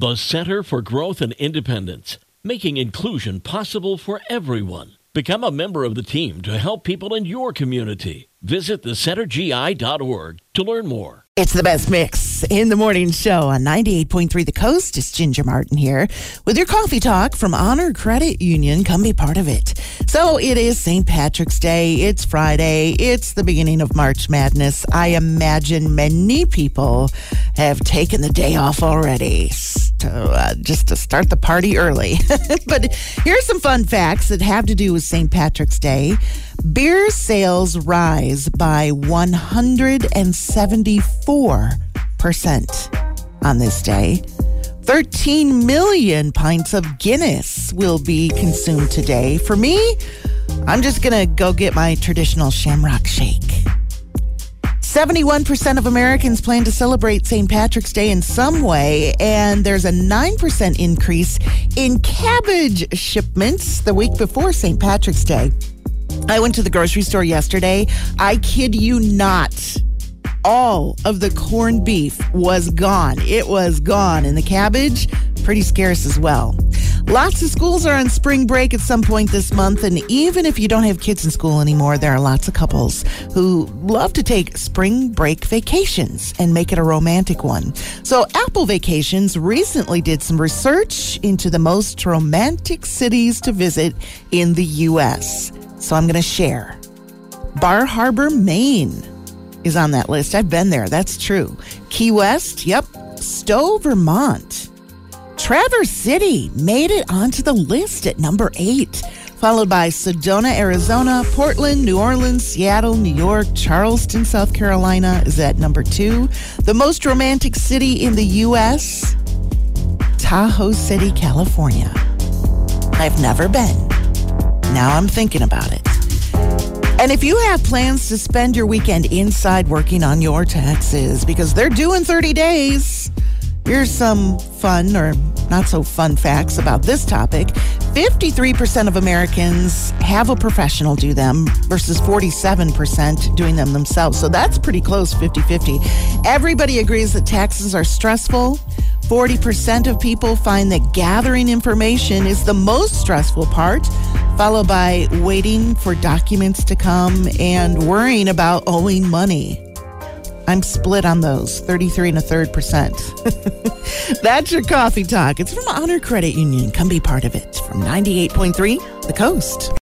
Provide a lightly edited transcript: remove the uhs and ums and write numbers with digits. The Center for Growth and Independence, making inclusion possible for everyone. Become a member of the team to help people in your community. Visit thecentergi.org to learn more. It's the best mix in the morning show on 98.3 The Coast. It's Ginger Martin here with your coffee talk from Honor Credit Union. Come be part of it. So it is St. Patrick's Day. It's Friday. It's the beginning of March Madness. I imagine many people have taken the day off already just to start the party early. But here's some fun facts that have to do with St. Patrick's Day. Beer sales rise by 174% on this day. 13 million pints of Guinness will be consumed today. For me, I'm just going to go get my traditional shamrock shake. 71% of Americans plan to celebrate St. Patrick's Day in some way, and there's a 9% increase in cabbage shipments the week before St. Patrick's Day. I went to the grocery store yesterday. I kid you not. All of the corned beef was gone. It was gone. And the cabbage, pretty scarce as well. Lots of schools are on spring break at some point this month. And even if you don't have kids in school anymore, there are lots of couples who love to take spring break vacations and make it a romantic one. So Apple Vacations recently did some research into the most romantic cities to visit in the U.S., so I'm going to share. Bar Harbor, Maine is on that list. I've been there. That's true. Key West. Yep. Stowe, Vermont. Traverse City made it onto the list at number 8, followed by Sedona, Arizona, Portland, New Orleans, Seattle, New York, Charleston, South Carolina is at number 2. The most romantic city in the U.S., Tahoe City, California. I've never been. Now I'm thinking about it. And if you have plans to spend your weekend inside working on your taxes, because they're due in 30 days, here's some fun or not so fun facts about this topic. 53% of Americans have a professional do them versus 47% doing them themselves. So that's pretty close, 50-50. Everybody agrees that taxes are stressful. 40% of people find that gathering information is the most stressful part, followed by waiting for documents to come and worrying about owing money. I'm split on those, 33 1/3%. That's your coffee talk. It's from Honor Credit Union. Come be part of it. From 98.3, The Coast.